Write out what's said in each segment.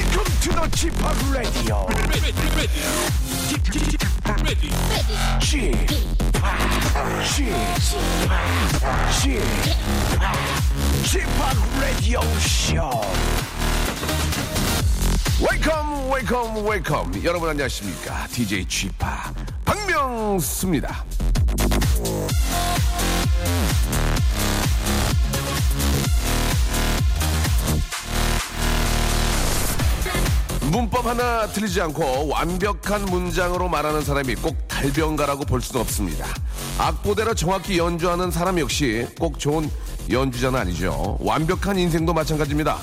Welcome to the G-POP Radio. G-POP Radio Show. Welcome, welcome, welcome. 여러분 안녕하십니까? DJ G-POP 박명수입니다. 문법 하나 틀리지 않고 완벽한 문장으로 말하는 사람이 꼭 달변가라고 볼 수는 없습니다. 악보대로 정확히 연주하는 사람 역시 꼭 좋은 연주자는 아니죠. 완벽한 인생도 마찬가지입니다.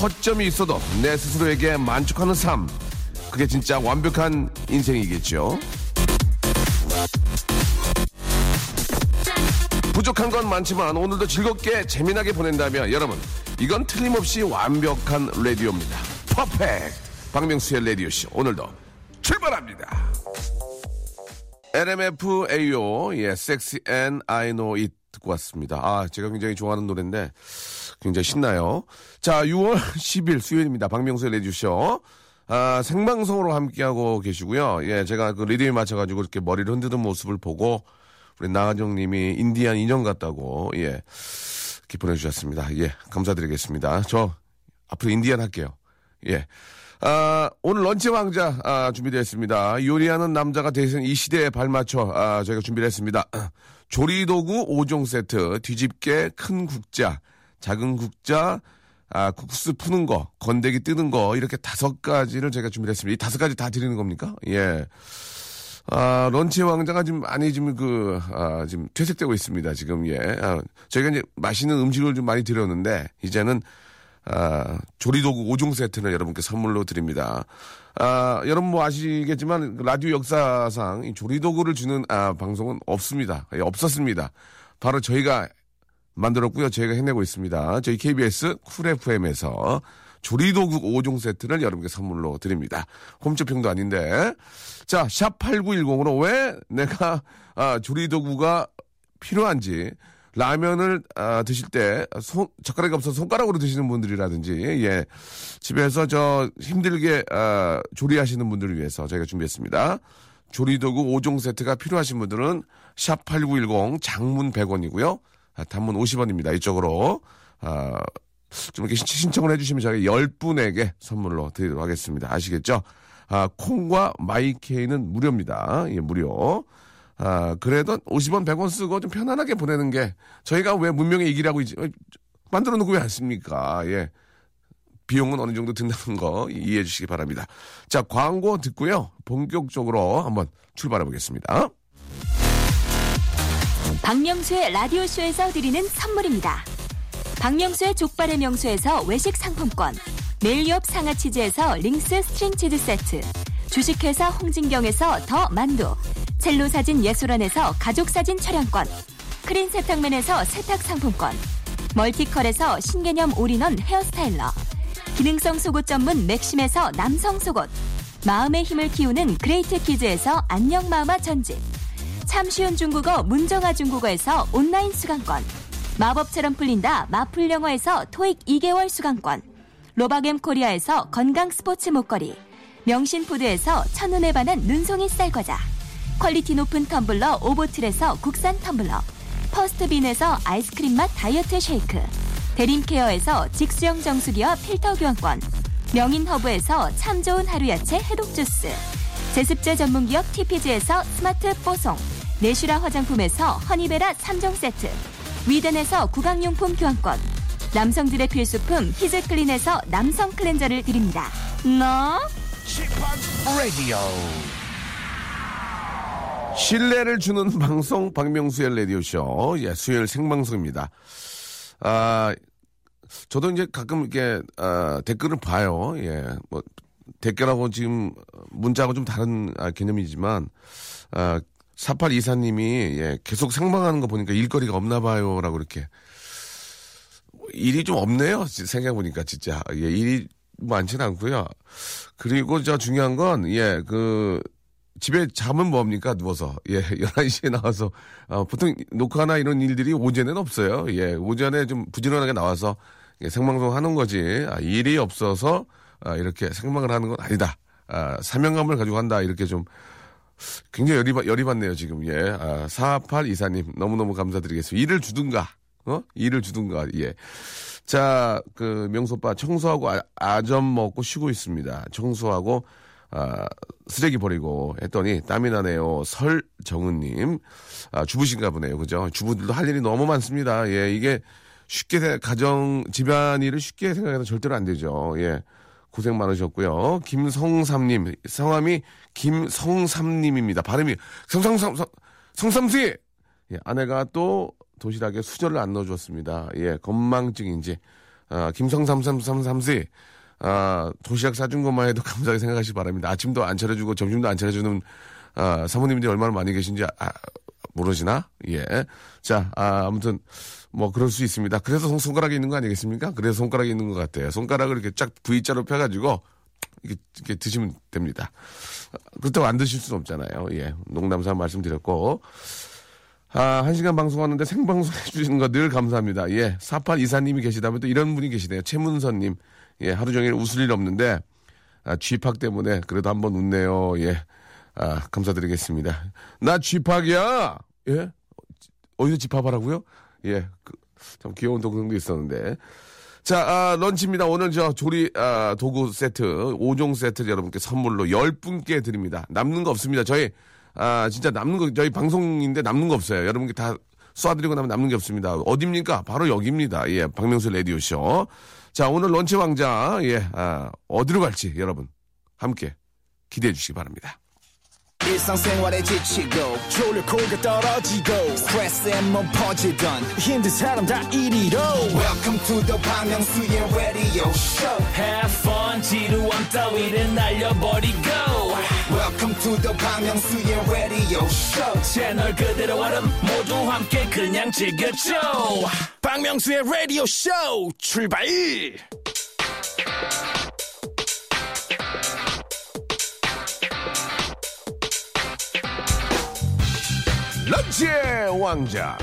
허점이 있어도 내 스스로에게 만족하는 삶, 그게 진짜 완벽한 인생이겠죠. 부족한 건 많지만 오늘도 즐겁게 재미나게 보낸다면 여러분, 이건 틀림없이 완벽한 라디오입니다. 퍼펙트! 박명수의 라디오쇼 오늘도 출발합니다. LMF AO 예, Sexy and I Know It 듣고 왔습니다. 아, 제가 굉장히 좋아하는 노래인데 굉장히 신나요. 자, 6월 10일 수요일입니다. 박명수의 라디오쇼 아, 생방송으로 함께하고 계시고요. 예, 제가 그 리듬에 맞춰가지고 이렇게 머리를 흔드는 모습을 보고 우리 나은정님이 인디안 인형 같다고 예, 이렇게 보내주셨습니다. 예, 감사드리겠습니다. 저 앞으로 인디안 할게요. 예. 아, 오늘 런치 왕자 준비되어 있습니다. 요리하는 남자가 되신 이 시대에 발맞춰 저희가 준비를 했습니다. 조리도구 5종 세트, 뒤집개, 큰 국자, 작은 국자, 국수 푸는 거, 건더기 뜨는 거 이렇게 5가지를 제가 준비를 했습니다. 이 5가지 다 드리는 겁니까? 예. 아, 런치 왕자가 지금 많이 지금 지금 퇴색되고 있습니다. 지금 예. 저희가 이제 맛있는 음식을 좀 많이 드렸는데 이제는 조리도구 5종 세트를 여러분께 선물로 드립니다. 여러분 뭐 아시겠지만 라디오 역사상 이 조리도구를 주는 방송은 없습니다. 예, 없었습니다. 바로 저희가 만들었고요. 저희가 해내고 있습니다. 저희 KBS 쿨 FM에서 조리도구 5종 세트를 여러분께 선물로 드립니다. 홈쇼핑도 아닌데. 자, 샵 8910으로 왜 내가 조리도구가 필요한지 라면을 드실 때 젓가락이 없어서 손가락으로 드시는 분들이라든지 예, 집에서 저 힘들게 조리하시는 분들을 위해서 저희가 준비했습니다. 조리도구 5종 세트가 필요하신 분들은 샵 8910 장문 100원이고요. 단문 50원입니다. 이쪽으로 좀 이렇게 신청을 해주시면 저희 10분에게 선물로 드리도록 하겠습니다. 아시겠죠? 콩과 마이케이는 무료입니다. 예, 무료. 그래도 50원, 100원 쓰고 좀 편안하게 보내는 게 저희가 왜 문명의 이기라고 만들어 놓고 왜 안 씁니까? 예. 비용은 어느 정도 든다는 거 이해해 주시기 바랍니다. 자, 광고 듣고요. 본격적으로 한번 출발해 보겠습니다. 박명수의 라디오쇼에서 드리는 선물입니다. 박명수의 족발의 명수에서 외식 상품권, 메일옆 상하치즈에서 링스 스트링치즈 세트, 주식회사 홍진경에서 더 만두, 첼로 사진 예술원에서 가족 사진 촬영권, 크린 세탁면에서 세탁 상품권, 멀티컬에서 신개념 올인원 헤어스타일러, 기능성 속옷 전문 맥심에서 남성 속옷, 마음의 힘을 키우는 그레이트 키즈에서 안녕 마마 전집, 참 쉬운 중국어 문정아 중국어에서 온라인 수강권, 마법처럼 풀린다 마풀 영어에서 토익 2개월 수강권, 로바겜 코리아에서 건강 스포츠 목걸이, 명신푸드에서 첫눈에 반한 눈송이 쌀과자, 퀄리티 높은 텀블러 오보틀에서 국산 텀블러, 퍼스트빈에서 아이스크림 맛 다이어트 쉐이크, 대림케어에서 직수형 정수기와 필터 교환권, 명인허브에서 참 좋은 하루야채 해독 주스, 제습제 전문기업 TPG에서 스마트 뽀송, 내슈라 화장품에서 허니베라 3종 세트, 위덴에서 구강용품 교환권, 남성들의 필수품 히즈클린에서 남성 클렌저를 드립니다. 너? 라디오 신뢰를 주는 방송 박명수의 라디오쇼 예, 수요일 생방송입니다. 저도 이제 가끔 이렇게 댓글을 봐요. 예, 뭐 댓글하고 지금 문자하고 좀 다른 개념이지만 4824님이 예, 계속 생방하는 거 보니까 일거리가 없나 봐요라고 이렇게 일이 좀 없네요. 생각해 보니까 진짜 예, 일이 많지는 않고요. 그리고 저 중요한 건 예, 그 집에 잠은 뭡니까? 누워서. 예, 11시에 나와서, 보통 녹화나 이런 일들이 오전에는 없어요. 예, 오전에 좀 부지런하게 나와서 예, 생방송 하는 거지. 일이 없어서, 이렇게 생방을 하는 건 아니다. 사명감을 가지고 한다. 이렇게 좀 굉장히 열이 받네요, 지금. 예. 482사님, 너무너무 감사드리겠습니다. 일을 주든가, 일을 주든가, 예. 자, 그, 명수 오빠, 청소하고 아점 먹고 쉬고 있습니다. 청소하고, 쓰레기 버리고 했더니 땀이 나네요. 설정은님. 주부신가 보네요. 그죠? 주부들도 할 일이 너무 많습니다. 예, 이게 쉽게, 가정, 집안일을 쉽게 생각해서 절대로 안 되죠. 예. 고생 많으셨고요. 김성삼님, 성함이 김성삼님입니다. 발음이 성삼씨! 예, 아내가 또 도시락에 수저를 안 넣어주었습니다. 예, 건망증인지. 김성삼씨. 도시락 사준 것만 해도 감사하게 생각하시기 바랍니다. 아침도 안 차려주고 점심도 안 차려주는 사모님들이 얼마나 많이 계신지 모르시나? 예. 자, 아무튼 뭐 그럴 수 있습니다. 그래서 손가락이 있는 거 아니겠습니까? 그래서 손가락이 있는 것 같아요. 손가락을 이렇게 쫙 V자로 펴가지고 이렇게 드시면 됩니다. 그렇다고 안 드실 수는 없잖아요. 예. 농담삼아 말씀드렸고. 1시간 방송하는데 생방송 해주시는 거 늘 감사합니다. 예. 482사님이 계시다면 또 이런 분이 계시네요. 최문선님. 예, 하루 종일 웃을 일 없는데, 쥐팍 때문에 그래도 한번 웃네요. 예. 감사드리겠습니다. 나 쥐팍이야! 예? 어디서 쥐팍하라고요? 예. 참 귀여운 동생도 있었는데. 자, 런치입니다. 오늘 저 조리, 도구 세트, 5종 세트 여러분께 선물로 10분께 드립니다. 남는 거 없습니다. 저희, 진짜 남는 거, 저희 방송인데 남는 거 없어요. 여러분께 다 쏴드리고 나면 남는 게 없습니다. 어딥니까? 바로 여기입니다. 예. 박명수 라디오쇼. 자, 오늘 런치 왕자, 예, 어디로 갈지 여러분 함께 기대해 주시기 바랍니다. 일상생활에 지치고, 졸려 코가 떨어지고, 스트레스에 몸 퍼지던, 힘든 사람 다 이리로. Welcome to the 박명수의 radio show. Have fun, 지루한 따위를 날려버리고. Welcome to the 박명수의 radio show. 채널 그대로 알음 모두 함께 그냥 즐겨줘. 박명수의 radio show, 출발! 런치의 왕자.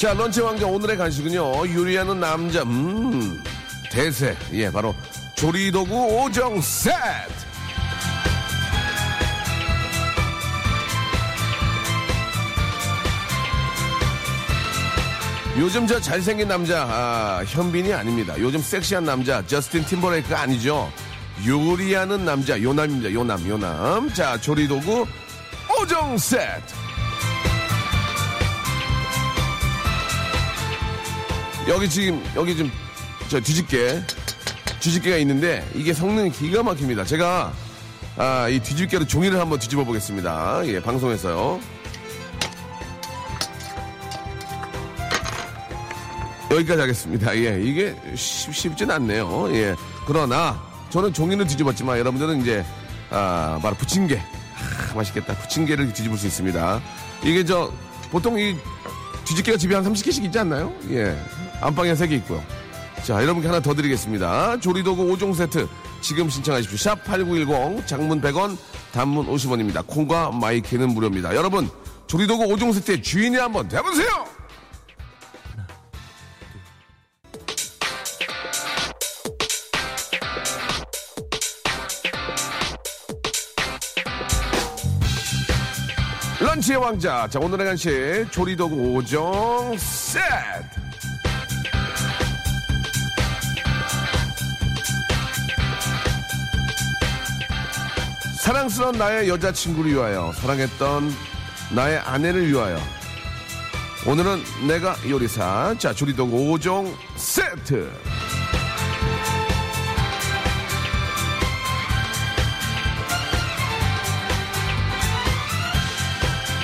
자, 런치의 왕자 오늘의 간식은요, 요리하는 남자 대세, 예, 바로 조리도구 5종 세트. 요즘 저 잘생긴 남자, 현빈이 아닙니다. 요즘 섹시한 남자, 저스틴 팀버레이크 아니죠. 요리하는 남자, 요남입니다. 요남. 자, 조리도구 5종 세트. 여기 지금 저 뒤집개가 있는데 이게 성능이 기가 막힙니다. 제가 이 뒤집개로 종이를 한번 뒤집어 보겠습니다. 예, 방송에서요. 여기까지 하겠습니다. 예, 이게 쉽진 않네요. 예, 그러나 저는 종이는 뒤집었지만 여러분들은 이제 바로 부침개, 맛있겠다. 부침개를 뒤집을 수 있습니다. 이게 저 보통 이 뒤집개가 집에 한 30개씩 있지 않나요? 예, 안방에 3개 있고요. 자, 여러분께 하나 더 드리겠습니다. 조리도구 5종 세트 지금 신청하십시오. 샵 8910, 장문 100원, 단문 50원입니다. 콩과 마이키는 무료입니다. 여러분, 조리도구 5종 세트의 주인이 한번 돼보세요. 런치의 왕자. 자, 오늘의 간식 조리도구 5종 세트. 사랑스러운 나의 여자친구를 위하여, 사랑했던 나의 아내를 위하여 오늘은 내가 요리사. 자, 조리도구 5종 세트.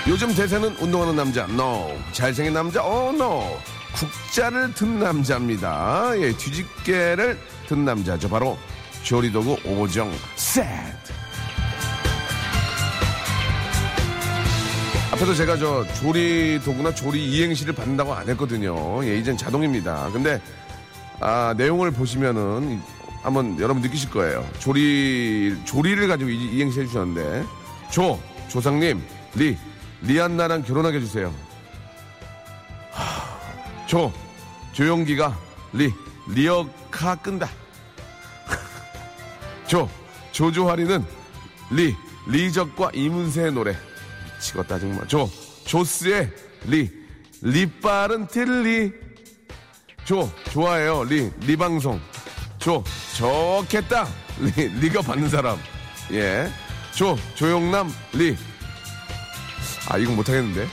요즘 대세는 운동하는 남자, NO. 잘생긴 남자, NO. 국자를 든 남자입니다. 예, 뒤집개를 든 남자죠. 바로 조리도구 5종 세트. 앞에서 제가 저 조리도구나 조리 이행시를 받는다고 안 했거든요. 예, 이젠 자동입니다. 근데, 내용을 보시면은 한번 여러분 느끼실 거예요. 조리를 가지고 이행시 해주셨는데, 조상님, 리안나랑 결혼하게 해주세요. 조 조용기가 리어카 끈다. 조 조조하리는 리적과 이문세의 노래. 미치겠다 정말. 조 조스의 리빨은 틸리. 조 좋아해요 리방송. 조 좋겠다 리가 받는 사람. 예. 조 조용남 리. 아 이건 못하겠는데.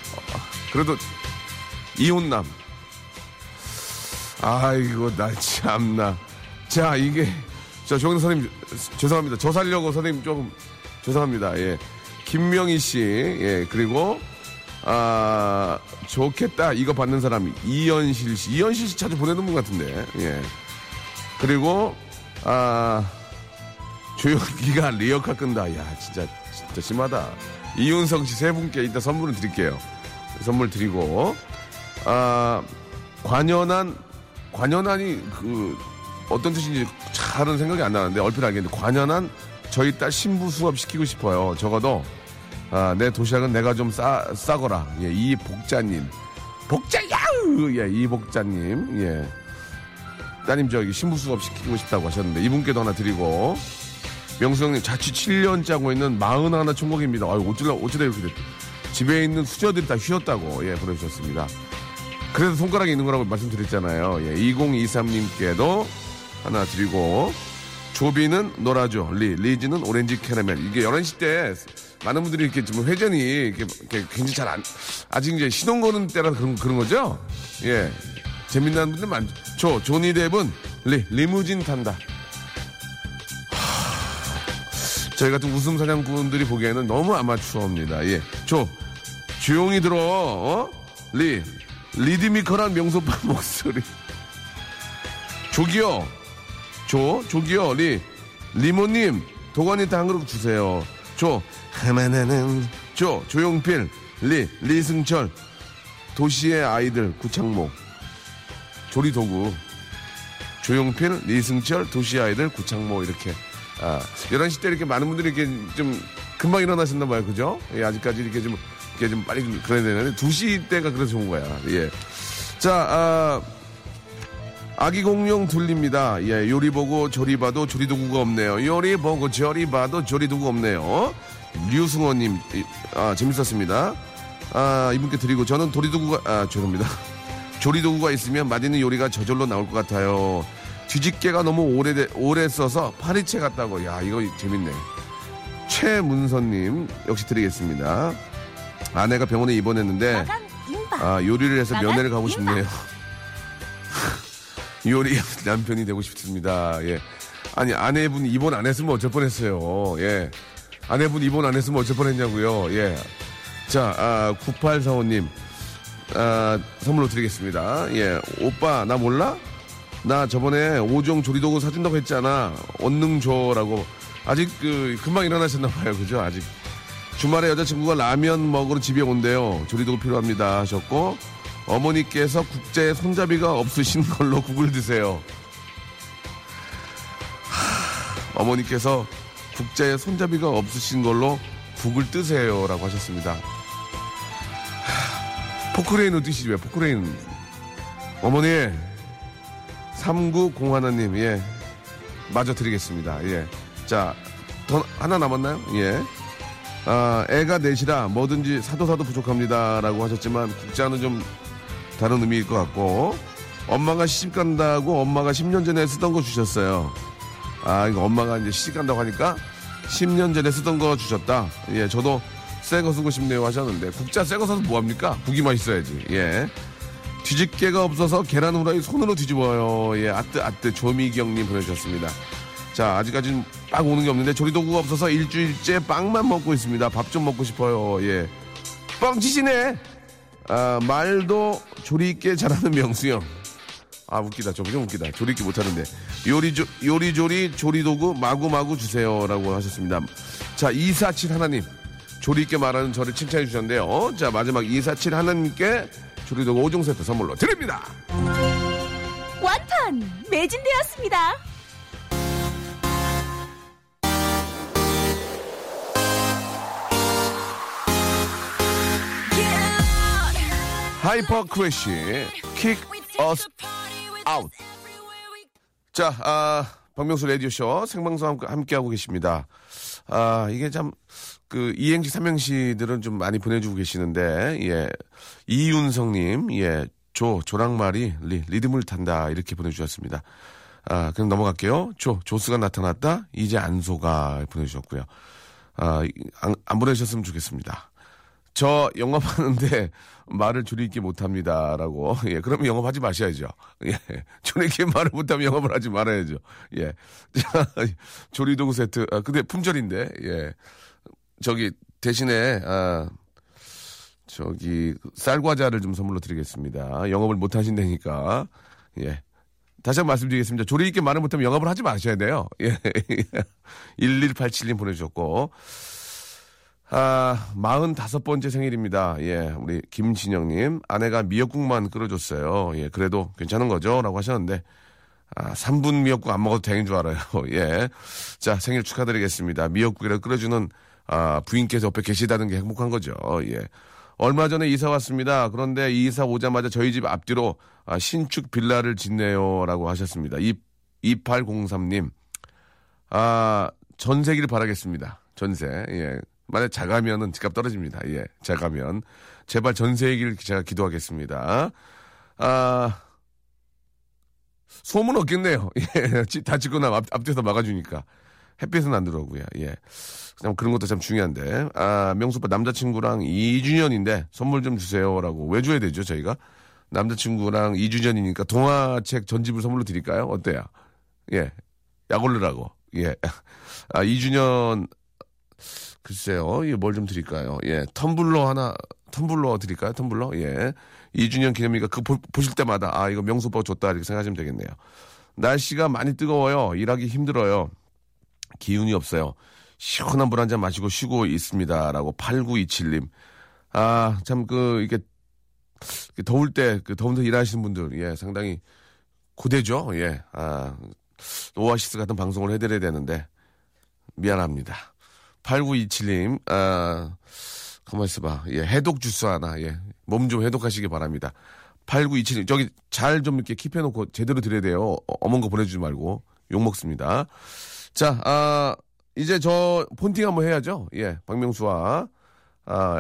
그래도 이혼남. 아이고 나 참나. 자 이게 자 조영남 선생님 죄송합니다. 저 살려고 선생님 조금 죄송합니다. 예. 김명희 씨. 예. 그리고 아 좋겠다 이거 받는 사람이 이현실 씨. 이현실 씨 자주 보내는 분 같은데. 예. 그리고 아 조용기가 리어카 끈다. 야 진짜 심하다. 이윤성 씨 세 분께 이따 선물을 드릴게요. 선물 드리고 아 관연한이 그 어떤 뜻인지 잘은 생각이 안 나는데 얼핏 알겠는데 관연한 저희 딸 신부 수업 시키고 싶어요. 적어도 아, 내 도시락은 내가 좀 싸거라. 예, 이 복자님 복자야우. 예, 이 복자님 예 따님 저기 신부 수업 시키고 싶다고 하셨는데 이분께도 하나 드리고 명수 형님 자취 7년짜고 있는 41 총각입니다. 아유 어쩌다 이렇게 됐대. 집에 있는 수저들이 다 휘었다고 예 보내주셨습니다. 그래서 손가락에 있는 거라고 말씀드렸잖아요. 예, 2023님께도 하나 드리고 조비는 놀아줘 리지는 오렌지 캐러멜. 이게 11시 때 많은 분들이 이렇게 좀 회전이 이렇게 굉장히 잘 안 아직 이제 신혼 거는 때라 그런 거죠. 예 재밌는 분들 많죠. 조니 뎁은 리무진 탄다. 저희 같은 웃음 사냥꾼들이 보기에는 너무 아마추어입니다. 예 조 조용히 들어 리드미컬한 명소빠 목소리. 조기요. 조기요. 리모님. 도가니 다 한 그릇 주세요. 하만하는. 조용필. 리승철. 도시의 아이들. 구창모. 조리도구. 조용필. 리승철. 도시의 아이들. 구창모. 이렇게. 아, 11시 때 이렇게 많은 분들이 이렇게 좀 금방 일어나셨나봐요. 그죠? 예, 아직까지 이렇게 좀. 좀 빨리 그래야 되는데 2시 때가 그래서 좋은 거야. 예. 자, 아기 공룡 둘립니다. 예, 요리 보고 조리 봐도 조리 도구가 없네요. 요리 보고 조리 봐도 조리 도구가 없네요. 류승호님, 재밌었습니다. 이분께 드리고 저는 죄송합니다. 조리 도구가 있으면 맛있는 요리가 저절로 나올 것 같아요. 뒤집개가 너무 오래 써서 파리채 같다고. 야, 이거 재밌네. 최문선님 역시 드리겠습니다. 아내가 병원에 입원했는데 요리를 해서 면회를 가고 싶네요. 요리 남편이 되고 싶습니다. 예. 아니 아내분 입원 안 했으면 어쩔 뻔했어요. 예. 아내분 입원 안 했으면 어쩔 뻔했냐고요. 예. 자 9845님 선물로 드리겠습니다. 예. 오빠 나 몰라? 나 저번에 5종 조리도구 사준다고 했잖아. 언능 줘라고. 아직 금방 일어나셨나 봐요. 그죠? 아직. 주말에 여자친구가 라면 먹으러 집에 온대요. 조리도구 필요합니다 하셨고 어머니께서 국자에 손잡이가 없으신 걸로 국을 드세요. 어머니께서 국자에 손잡이가 없으신 걸로 국을 뜨세요 라고 하셨습니다. 포크레인을 드시지 왜 포크레인. 어머니 3901님 예 마저 드리겠습니다. 예 자 더 하나 남았나요? 예 애가 넷이라 뭐든지 사도 부족합니다 라고 하셨지만 국자는 좀 다른 의미일 것 같고 엄마가 시집간다고 엄마가 10년 전에 쓰던 거 주셨어요. 아 이거 엄마가 이제 시집간다고 하니까 10년 전에 쓰던 거 주셨다. 예 저도 새 거 쓰고 싶네요 하셨는데 국자 새 거 사서 뭐합니까? 국이 맛있어야지. 예 뒤집개가 없어서 계란 후라이 손으로 뒤집어요. 예 아뜨 조미경님 보내주셨습니다. 자 아직까지는 딱 오는 게 없는데 조리도구가 없어서 일주일째 빵만 먹고 있습니다. 밥 좀 먹고 싶어요. 예, 뻥치시네. 말도 조리 있게 잘하는 명수 형. 아 웃기다. 좀 웃기다. 조리 있게 못하는데 요리조리 조리도구 마구마구 주세요라고 하셨습니다. 자 247 하나님 조리 있게 말하는 저를 칭찬해 주셨는데요. 자 마지막 247 하나님께 조리도구 5종 세트 선물로 드립니다. 완판 매진되었습니다. 하이퍼 크래쉬 킥 us out. 자, 박명수 라디오쇼 생방송 함께하고 계십니다. 아, 이게 참, 그, 2행시, 3행시들은 좀 많이 보내주고 계시는데, 예. 이윤성님, 예. 조랑말이 리듬을 탄다. 이렇게 보내주셨습니다. 아, 그럼 넘어갈게요. 조스가 나타났다. 이제 안소가 보내주셨고요. 아, 안 보내셨으면 좋겠습니다. 저 영업하는데 말을 줄이기 못합니다. 라고. 예, 그러면 영업하지 마셔야죠. 예. 줄이기 말을 못하면 영업을 하지 말아야죠. 예. 자, 조리도구 세트. 아, 근데 품절인데, 예. 저기, 대신에, 쌀과자를 좀 선물로 드리겠습니다. 영업을 못하신다니까. 예. 다시 한번 말씀드리겠습니다. 조리 있게 말을 못하면 영업을 하지 마셔야 돼요. 예. 1187님 보내주셨고. 아, 45번째 생일입니다. 예. 우리 김진영님. 아내가 미역국만 끓여줬어요. 예. 그래도 괜찮은 거죠? 라고 하셨는데. 아, 3분 미역국 안 먹어도 되는 줄 알아요. 예. 자, 생일 축하드리겠습니다. 미역국이라도 끓여주는, 부인께서 옆에 계시다는 게 행복한 거죠. 예. 얼마 전에 이사 왔습니다. 그런데 이사 오자마자 저희 집 앞뒤로 신축 빌라를 짓네요. 라고 하셨습니다. 2803님. 아, 전세기를 바라겠습니다. 전세. 예. 만약에 자가면은 집값 떨어집니다. 예. 자가면. 제발 전세기를 제가 기도하겠습니다. 아, 소문 없겠네요. 예. 다 짓고 나면 앞뒤에서 막아주니까. 햇빛은 안 들어오고요. 예. 참 그런 것도 참 중요한데. 아, 명수빠 남자친구랑 2주년인데 선물 좀 주세요라고. 왜 줘야 되죠, 저희가? 남자친구랑 2주년이니까 동화책 전집을 선물로 드릴까요? 어때요? 예. 약 올르라고. 예. 아, 2주년 글쎄요. 예, 뭘 좀 드릴까요? 예. 텀블러 드릴까요? 텀블러? 예. 2주년 기념이니까 그거 보실 때마다 아, 이거 명수빠가 줬다 이렇게 생각하시면 되겠네요. 날씨가 많이 뜨거워요. 일하기 힘들어요. 기운이 없어요. 시원한 물 한 잔 마시고 쉬고 있습니다. 라고 8927님. 아, 참, 더울 때, 더운 데 일하시는 분들, 예, 상당히 고되죠? 예, 아, 오아시스 같은 방송을 해드려야 되는데, 미안합니다. 8927님, 아, 가만히 있어봐. 예, 해독 주스 하나, 예, 몸 좀 해독하시기 바랍니다. 8927님, 저기 잘 좀 이렇게 킵해놓고 제대로 드려야 돼요. 어머니 거 보내주지 말고, 욕먹습니다. 자, 이제 저 폰팅 한번 해야죠. 예, 박명수와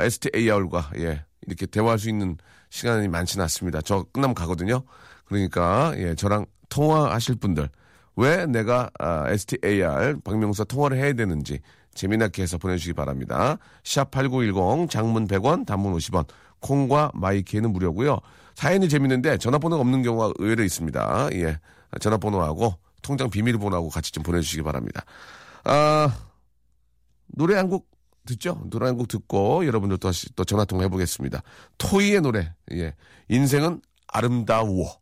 STAR과 예 이렇게 대화할 수 있는 시간이 많지는 않습니다. 저 끝나면 가거든요. 그러니까 예 저랑 통화하실 분들 왜 내가 STAR 박명수와 통화를 해야 되는지 재미나게 해서 보내주시기 바랍니다. 샵 8910 장문 100원, 단문 50원, 콩과 마이키는 무료고요. 사연이 재밌는데 전화번호가 없는 경우가 의외로 있습니다. 예, 전화번호하고 통장 비밀번호하고 같이 좀 보내주시기 바랍니다. 아, 노래 한 곡 듣죠? 노래 한 곡 듣고 여러분들 또 전화통화 해보겠습니다. 토이의 노래, 예. 인생은 아름다워.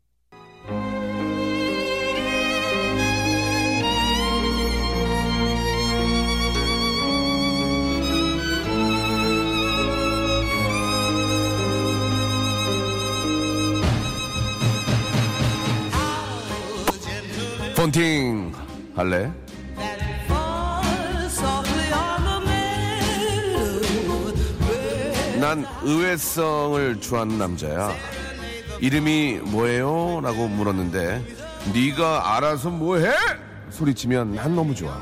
폰팅 할래? 난 의외성을 좋아하는 남자야. 이름이 뭐예요? 라고 물었는데 네가 알아서 뭐해? 소리치면 난 너무 좋아.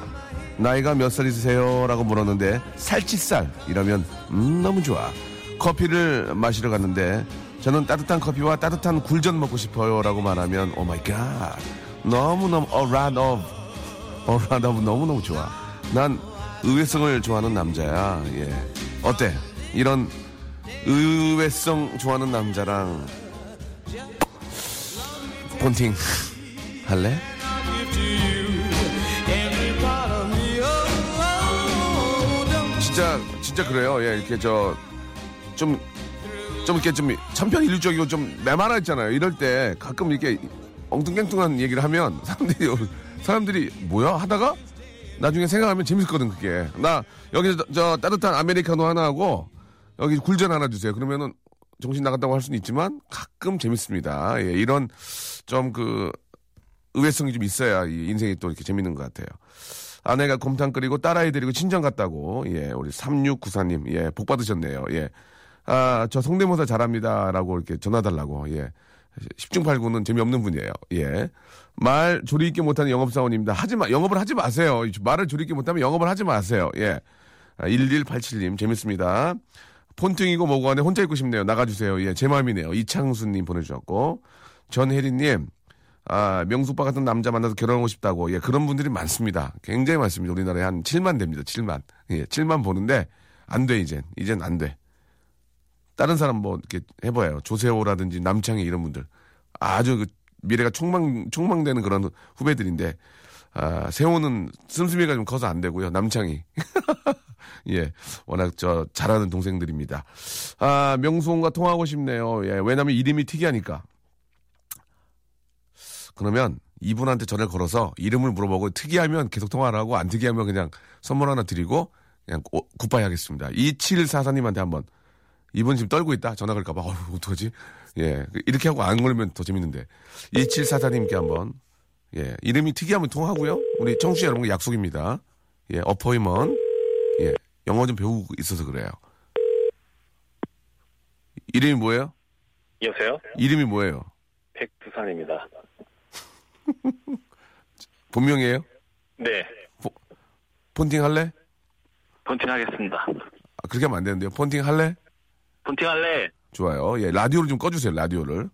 나이가 몇 살이세요? 라고 물었는데 살치살 이러면 너무 좋아. 커피를 마시러 갔는데 저는 따뜻한 커피와 따뜻한 굴전 먹고 싶어요. 라고 말하면 오 마이 갓. 너무너무 어라더브 너무너무 좋아. 난 의외성을 좋아하는 남자야. 예. 어때? 이런 의외성 좋아하는 남자랑 폰팅 할래? 진짜 그래요. 예, 이렇게 좀 이렇게 천편일률적이고 좀 메마라했잖아요. 이럴 때 가끔 이렇게 엉뚱깽뚱한 얘기를 하면 사람들이 뭐야 하다가 나중에 생각하면 재밌거든. 그게 나 여기 저 따뜻한 아메리카노 하나하고 여기 굴전 하나 주세요. 그러면은 정신 나갔다고 할 수는 있지만 가끔 재밌습니다. 예, 이런 좀 그 의외성이 좀 있어야 이 인생이 또 이렇게 재밌는 것 같아요. 아내가 곰탕 끓이고 딸아이 데리고 친정 갔다고. 예, 우리 3694님. 예, 복 받으셨네요. 예. 아, 저 성대모사 잘합니다라고 이렇게 전화 달라고. 예. 십중팔구는 재미없는 분이에요. 예. 말 조리 있게 못하는 영업사원입니다. 영업을 하지 마세요. 말을 조리 있게 못하면 영업을 하지 마세요. 예. 1187님, 재밌습니다. 폰팅이고 뭐고 안에 혼자 있고 싶네요. 나가주세요. 예, 제 마음이네요. 이창수님 보내주셨고. 전혜리님, 아, 명수빠 같은 남자 만나서 결혼하고 싶다고. 예, 그런 분들이 많습니다. 굉장히 많습니다. 우리나라에 한 7만 됩니다. 7만. 예, 7만 보는데, 안 돼, 이젠. 이젠 안 돼. 다른 사람 뭐, 이렇게 해봐요. 조세호라든지 남창희 이런 분들. 아주 그 미래가 촉망되는 그런 후배들인데, 아, 세호는 씀씀이가 좀 커서 안 되고요. 남창희. 예, 워낙 잘하는 동생들입니다. 아, 명수홍과 통화하고 싶네요. 예, 왜냐면 이름이 특이하니까. 그러면 이분한테 전화를 걸어서 이름을 물어보고 특이하면 계속 통화를 하고 안 특이하면 그냥 선물 하나 드리고 그냥 굿바이 하겠습니다. 2744님한테 한번. 이분 지금 떨고 있다. 전화 걸까봐. 어떡하지? 예, 이렇게 하고 안 걸면 더 재밌는데. 2744님께 한번. 예, 이름이 특이하면 통화하고요. 우리 청취자 여러분과 약속입니다. 예, 어퍼이먼. 예, 영어 좀 배우고 있어서 그래요. 이름이 뭐예요? 여보세요? 이름이 뭐예요? 백두산입니다. 본명이에요? 네. 폰팅 할래? 폰팅 하겠습니다. 아, 그렇게 하면 안 되는데요. 폰팅 할래? 폰팅 할래? 좋아요. 예, 라디오를 좀 꺼주세요, 라디오를.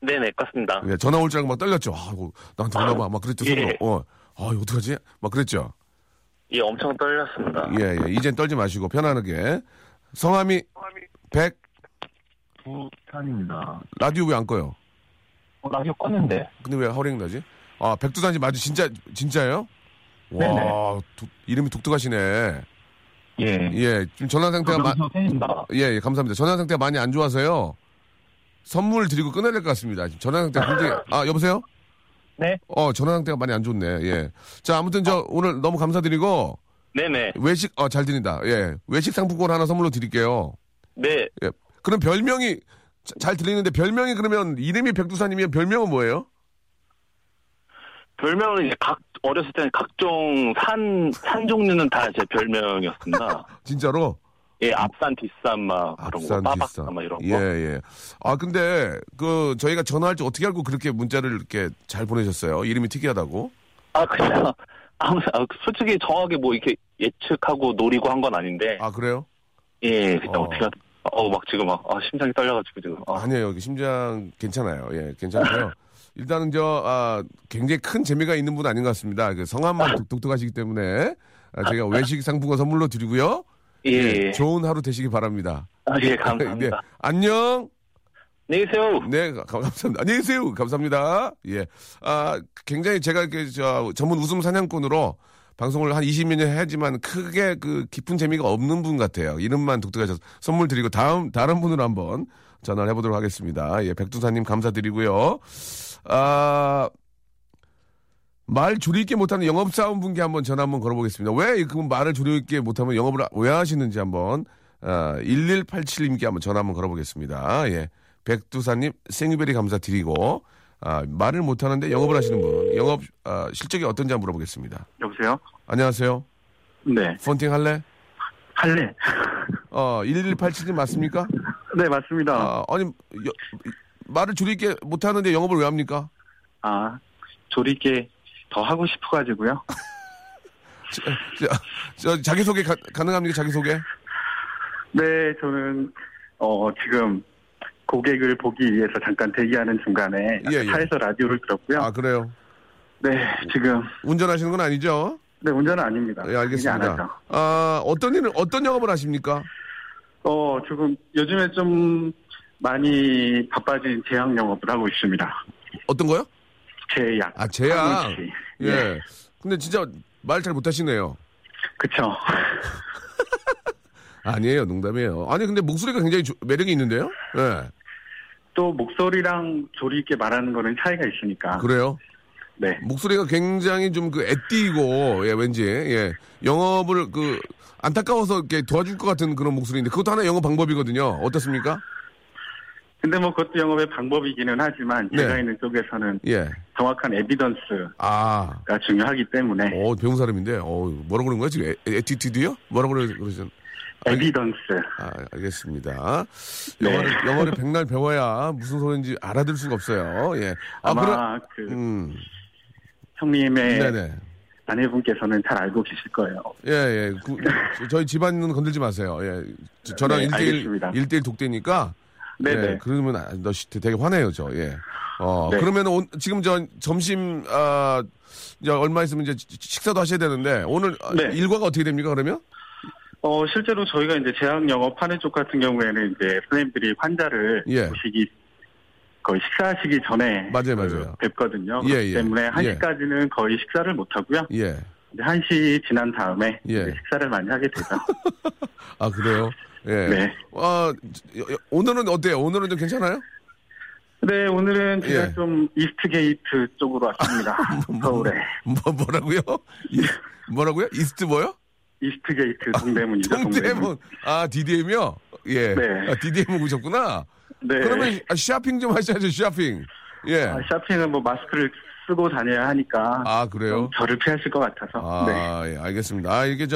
네네, 껐습니다. 예, 전화 올 줄 알고 막 떨렸죠. 아이고, 나한테 오나봐. 막 그랬죠, 서로. 예. 아, 이거 어떡하지? 막 그랬죠. 예, 엄청 떨렸습니다. 예, 예. 이젠 떨지 마시고, 편안하게. 성함이 백두산입니다. 라디오 왜 안 꺼요? 라디오 껐는데. 근데 왜 허링 나지? 아, 백두산이 맞아. 진짜예요? 네네. 와, 이름이 독특하시네. 예. 예, 지금 전화 상태가 예, 감사합니다. 전화 상태가 많이 안 좋아서요. 선물 드리고 끊어야 될 것 같습니다. 전화 상태가 굉장히, 아, 여보세요? 네. 전화 상태가 많이 안 좋네. 예. 자, 아무튼 오늘 너무 감사드리고. 네네. 외식, 잘 드린다. 예. 외식 상품권 하나 선물로 드릴게요. 네. 예. 그럼 별명이, 잘 들리는데 별명이 그러면 이름이 백두산이면 별명은 뭐예요? 별명은 이제 어렸을 때는 각종 산 종류는 다 제 별명이었습니다. 진짜로? 예, 앞산, 뒷산, 막, 그런 거, 빠박산, 막, 이런 거. 예, 예. 아, 근데, 저희가 전화할 줄 어떻게 알고 그렇게 문자를 이렇게 잘 보내셨어요? 이름이 특이하다고? 아, 그냥, 솔직히 정확하게 뭐, 이렇게 예측하고 노리고 한 건 아닌데. 아, 그래요? 예, 그냥 심장이 떨려가지고 지금. 아니에요, 심장 괜찮아요. 예, 괜찮아요. 일단은 굉장히 큰 재미가 있는 분 아닌 것 같습니다. 그 성함만 독특하시기 때문에, 제가 외식 상품권 선물로 드리고요. 예, 예. 좋은 하루 되시기 바랍니다. 아, 예, 감사합니다. 네, 안녕. 안녕히 계세요. 네, 감사합니다. 안녕히 계세요. 감사합니다. 예. 아, 굉장히 제가 전문 웃음 사냥꾼으로 방송을 한 20몇 년 해야지만 크게 깊은 재미가 없는 분 같아요. 이름만 독특하셔서 선물 드리고 다른 분으로 한번 전화를 해보도록 하겠습니다. 예, 백두사님 감사드리고요. 아, 말 조리있게 못하는 영업사원분께 한번 전화 한번 걸어보겠습니다. 왜 그분 말을 조리있게 못하면 영업을 왜 하시는지 한번 1187님께 한번 전화 한번 걸어보겠습니다. 예, 백두사님 생유베리 감사드리고 말을 못하는데 영업을 하시는 분 실적이 어떤지 한번 물어보겠습니다. 여보세요? 안녕하세요? 네. 폰팅 할래? 할래. 1187님 맞습니까? 네, 맞습니다. 아니, 말을 조리있게 못하는데 영업을 왜 합니까? 아, 조리있게 더 하고 싶어가지고요. 자기소개 가능합니까? 자기소개? 네, 저는 지금 고객을 보기 위해서 잠깐 대기하는 중간에 차에서 라디오를 들었고요. 아, 그래요? 네, 지금. 운전하시는 건 아니죠? 네, 운전은 아닙니다. 예, 알겠습니다. 아, 어떤 영업을 하십니까? 지금 요즘에 좀 많이 바빠진 제약 영업을 하고 있습니다. 어떤 거요? 제약. 아, 제약. 예. 예. 근데 진짜 말 잘 못하시네요. 그쵸. 아니에요, 농담이에요. 아니, 근데 목소리가 굉장히 매력이 있는데요? 예. 또 목소리랑 조리 있게 말하는 거는 차이가 있으니까. 그래요? 네. 목소리가 굉장히 좀 애띠고, 예, 왠지, 예. 영업을 안타까워서 이렇게 도와줄 것 같은 그런 목소리인데, 그것도 하나의 영업 방법이거든요. 어떻습니까? 근데 뭐 그것도 영업의 방법이기는 하지만 제가 있는 쪽에서는 정확한 에비던스가 중요하기 때문에. 배운 사람인데 뭐라고 그러는 거야 지금? 에티튜드요? 뭐라고 그러죠? 에비던스. 아, 알겠습니다. 영어를 백날 배워야 무슨 소리인지 알아들 수가 없어요. 예. 아마 형님의 네네. 아내분께서는 잘 알고 계실 거예요. 예, 예. 저희 집안은 건들지 마세요. 예. 저랑 네, 1대1 독대니까. 네네. 예, 그러면 너 되게 화내요, 저. 예. 네. 그러면 지금 전 점심, 이제 얼마 있으면 이제 식사도 하셔야 되는데, 오늘 네. 일과가 어떻게 됩니까, 그러면? 실제로 저희가 이제 재학 영업하는 쪽 같은 경우에는 이제 선생님들이 환자를 예. 보시기 거의 식사하시기 전에 맞아요. 뵙거든요. 예, 그렇기 때문에 1시까지는 예. 거의 식사를 못 하고요. 예. 이제 1시 지난 다음에 예. 식사를 많이 하게 되죠. 아, 그래요? 예. 네. 오늘은 어때요? 오늘은 좀 괜찮아요? 네, 오늘은 제가 예. 좀 이스트게이트 쪽으로 왔습니다. 서울에. 뭐라고요? 뭐라고요? 이스트 뭐요? 이스트게이트 동대문이죠. 동대문. 아, DDM이요? 예. 네. 아, DDM 오셨구나. 네. 그러면 쇼핑 좀 하셔야죠, 쇼핑. 예. 아, 쇼핑은 뭐 마스크를 쓰고 다녀야 하니까. 아, 그래요? 저를 피하실 것 같아서. 아, 네. 예, 알겠습니다. 아, 이게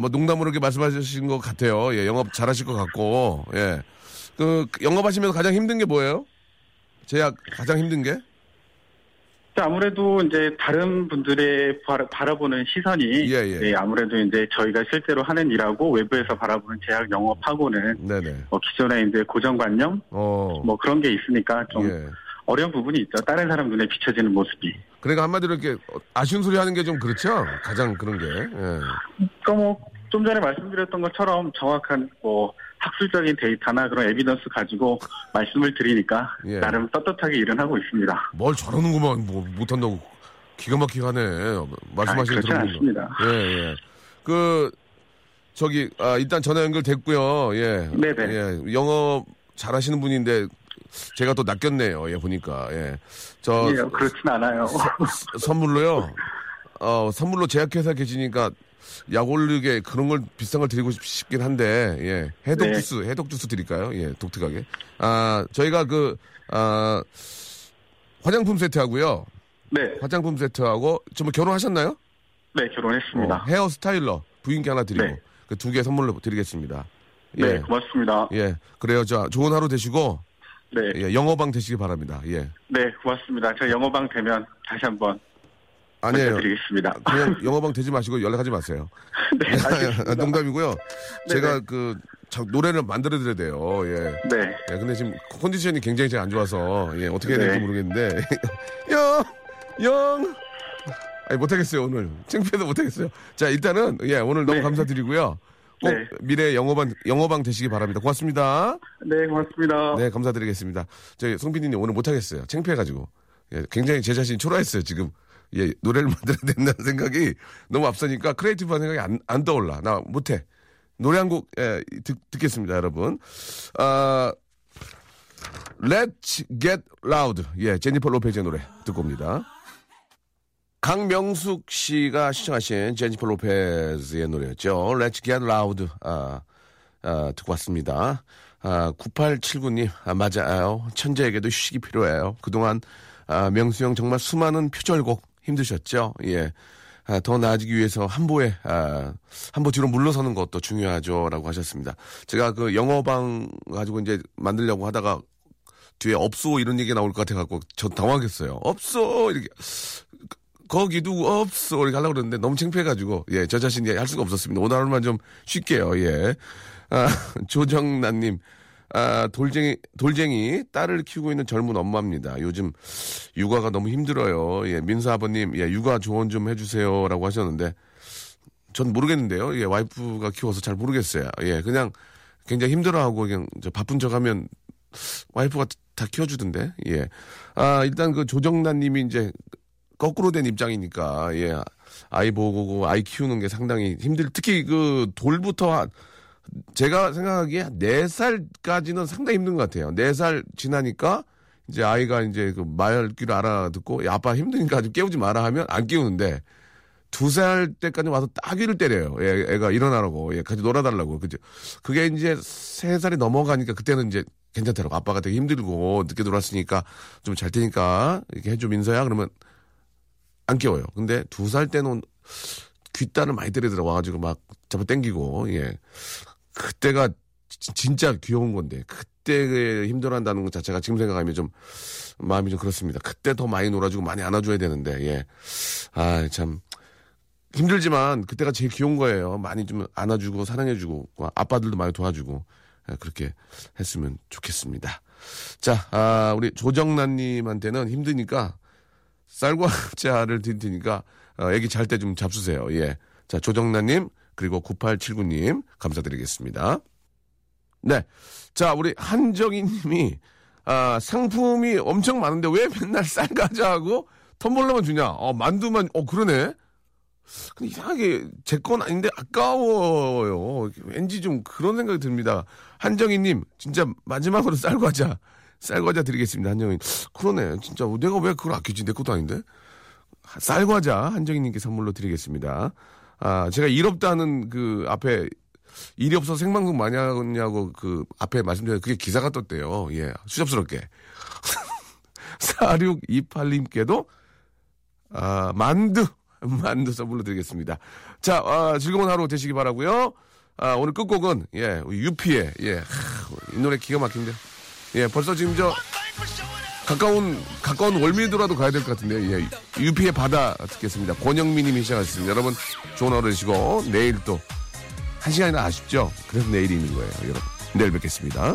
뭐 농담으로 이렇게 말씀하신 것 같아요. 예, 영업 잘하실 것 같고. 예. 영업하시면서 가장 힘든 게 뭐예요? 제약 가장 힘든 게? 아무래도 이제 다른 분들의 바라보는 시선이 예, 아무래도 이제 저희가 실제로 하는 일하고 외부에서 바라보는 제약 영업하고는 기존에 이제 고정관념 뭐 그런 게 있으니까 좀 예. 어려운 부분이 있죠. 다른 사람 눈에 비춰지는 모습이. 그러니까 한마디로 이렇게 아쉬운 소리 하는 게 좀 그렇죠. 가장 그런 게. 예. 그러니까 뭐 좀 전에 말씀드렸던 것처럼 정확한 뭐. 학술적인 데이터나 그런 에비던스 가지고 말씀을 드리니까 예. 나름 떳떳하게 일은 하고 있습니다. 뭘 잘하는구만. 뭐 못한다고 기가 막히게 하네. 말씀하시는 그런 거. 그렇습니다. 예, 예. 일단 전화 연결됐고요. 예. 네네. 예. 영어 잘하시는 분인데 제가 또 낚였네요. 예, 보니까. 예. 예, 그렇진 않아요. 선물로요. 선물로 제약회사 계시니까. 약 올리게 그런 걸 비싼 걸 드리고 싶긴 한데 예 해독 주스 드릴까요? 예 독특하게 저희가 화장품 세트하고요. 네 화장품 세트하고 정말 결혼하셨나요? 네 결혼했습니다. 헤어 스타일러 부인께 하나 드리고 네. 그 2개 선물로 드리겠습니다. 예. 네 고맙습니다. 예 그래요. 자 좋은 하루 되시고 네 예, 영어방 되시기 바랍니다. 예 네 고맙습니다. 저 영어방 되면 다시 한번. 아니에요. 드리겠습니다. 그냥 영어방 되지 마시고 연락하지 마세요. 네, 농담이고요. 제가 노래를 만들어드려야 돼요. 예. 네. 예, 근데 지금 컨디션이 굉장히 잘 안 좋아서 예, 어떻게 해야 될지 모르겠는데 아니 못하겠어요 오늘. 창피해서 못하겠어요. 자 일단은 예 오늘 너무 감사드리고요. 꼭 미래 영어방 되시기 바랍니다. 고맙습니다. 네 고맙습니다. 네 감사드리겠습니다. 저희 송빈이님 오늘 못하겠어요. 창피해가지고 예, 굉장히 제 자신이 초라했어요 지금. 예, 노래를 만들어야 된다는 생각이 너무 앞서니까 크리에이티브한 생각이 안 떠올라. 나 못해. 노래 한 곡, 예, 듣겠습니다, 여러분. Let's Get Loud. 예, 제니퍼 로페즈의 노래 듣고 옵니다. 강명숙 씨가 시청하신 제니퍼 로페즈의 노래였죠. Let's Get Loud. 듣고 왔습니다. 9879님, 맞아요. 천재에게도 휴식이 필요해요. 그동안, 명수 형 정말 수많은 표절곡 힘드셨죠? 예. 더 나아지기 위해서 한보 뒤로 물러서는 것도 중요하죠. 라고 하셨습니다. 제가 영어방 가지고 이제 만들려고 하다가 뒤에 없소 이런 얘기 나올 것 같아갖고 저 당황했어요. 없소! 이렇게. 거기도 없소! 이렇게 하려고 그랬는데 너무 창피해가지고, 예. 저 자신이 할 수가 없었습니다. 오늘 하루만 좀 쉴게요. 예. 조정란님. 돌쟁이 딸을 키우고 있는 젊은 엄마입니다. 요즘 육아가 너무 힘들어요. 예, 민수 아버님, 예, 육아 조언 좀 해주세요라고 하셨는데 전 모르겠는데요. 예, 와이프가 키워서 잘 모르겠어요. 예, 그냥 굉장히 힘들어하고 그냥 바쁜 척하면 와이프가 다 키워주던데. 예, 일단 조정란님이 이제 거꾸로 된 입장이니까 예, 아이 보고 아이 키우는 게 상당히 힘들. 특히 돌부터 제가 생각하기에 4살까지는 상당히 힘든 것 같아요. 4살 지나니까 이제 아이가 이제 말귀를 알아듣고, 야, 아빠 힘드니까 아주 깨우지 마라 하면 안 깨우는데, 2살 때까지 와서 따귀를 때려요. 예, 애가 일어나라고. 예, 같이 놀아달라고. 그죠. 그게 이제 3살이 넘어가니까 그때는 이제 괜찮더라고. 아빠가 되게 힘들고, 늦게 놀았으니까 좀 잘 테니까 이렇게 해줘, 민서야. 그러면 안 깨워요. 근데 2살 때는 귓단을 많이 때리더라고. 와가지고 막 잡아 당기고, 예. 그때가 진짜 귀여운 건데, 그때 힘들어한다는 것 자체가 지금 생각하면 좀 마음이 좀 그렇습니다. 그때 더 많이 놀아주고 많이 안아줘야 되는데, 예. 아, 참. 힘들지만 그때가 제일 귀여운 거예요. 많이 좀 안아주고 사랑해주고 아빠들도 많이 도와주고 그렇게 했으면 좋겠습니다. 자, 아, 우리 조정란님한테는 힘드니까 쌀과 흑자를 드릴 테니까 애기 잘 때 좀 잡수세요. 예, 자 조정란님 그리고 9879님 감사드리겠습니다. 네, 자 우리 한정희님이 아, 상품이 엄청 많은데 왜 맨날 쌀 과자하고 텀블러만 주냐? 만두만 그러네. 근데 이상하게 제 건 아닌데 아까워요. 왠지 좀 그런 생각이 듭니다. 한정희님 진짜 마지막으로 쌀과자 드리겠습니다. 한정희 그러네. 진짜 내가 왜 그걸 아끼지? 내 것도 아닌데. 쌀과자 한정희님께 선물로 드리겠습니다. 아 제가 일 없다는 그 앞에 일이 없어서 생방송 많이 하냐고 그 앞에 말씀드렸는데 그게 기사가 떴대요. 예 수줍스럽게 4628님께도 아 만두 선물로 드리겠습니다. 자, 즐거운 하루 되시기 바라고요. 아, 오늘 끝곡은 예, 유피의 예, 이 노래 기가 막힌데. 예, 벌써 지금 저 가까운 월미도라도 가야 될 것 같은데요. 예, 유피의 바다 듣겠습니다. 권영민님이 시작하셨습니다. 여러분 좋은 하루 되시고 내일 또 한 시간이나 아쉽죠. 그래서 내일이 있는 거예요, 여러분. 내일 뵙겠습니다.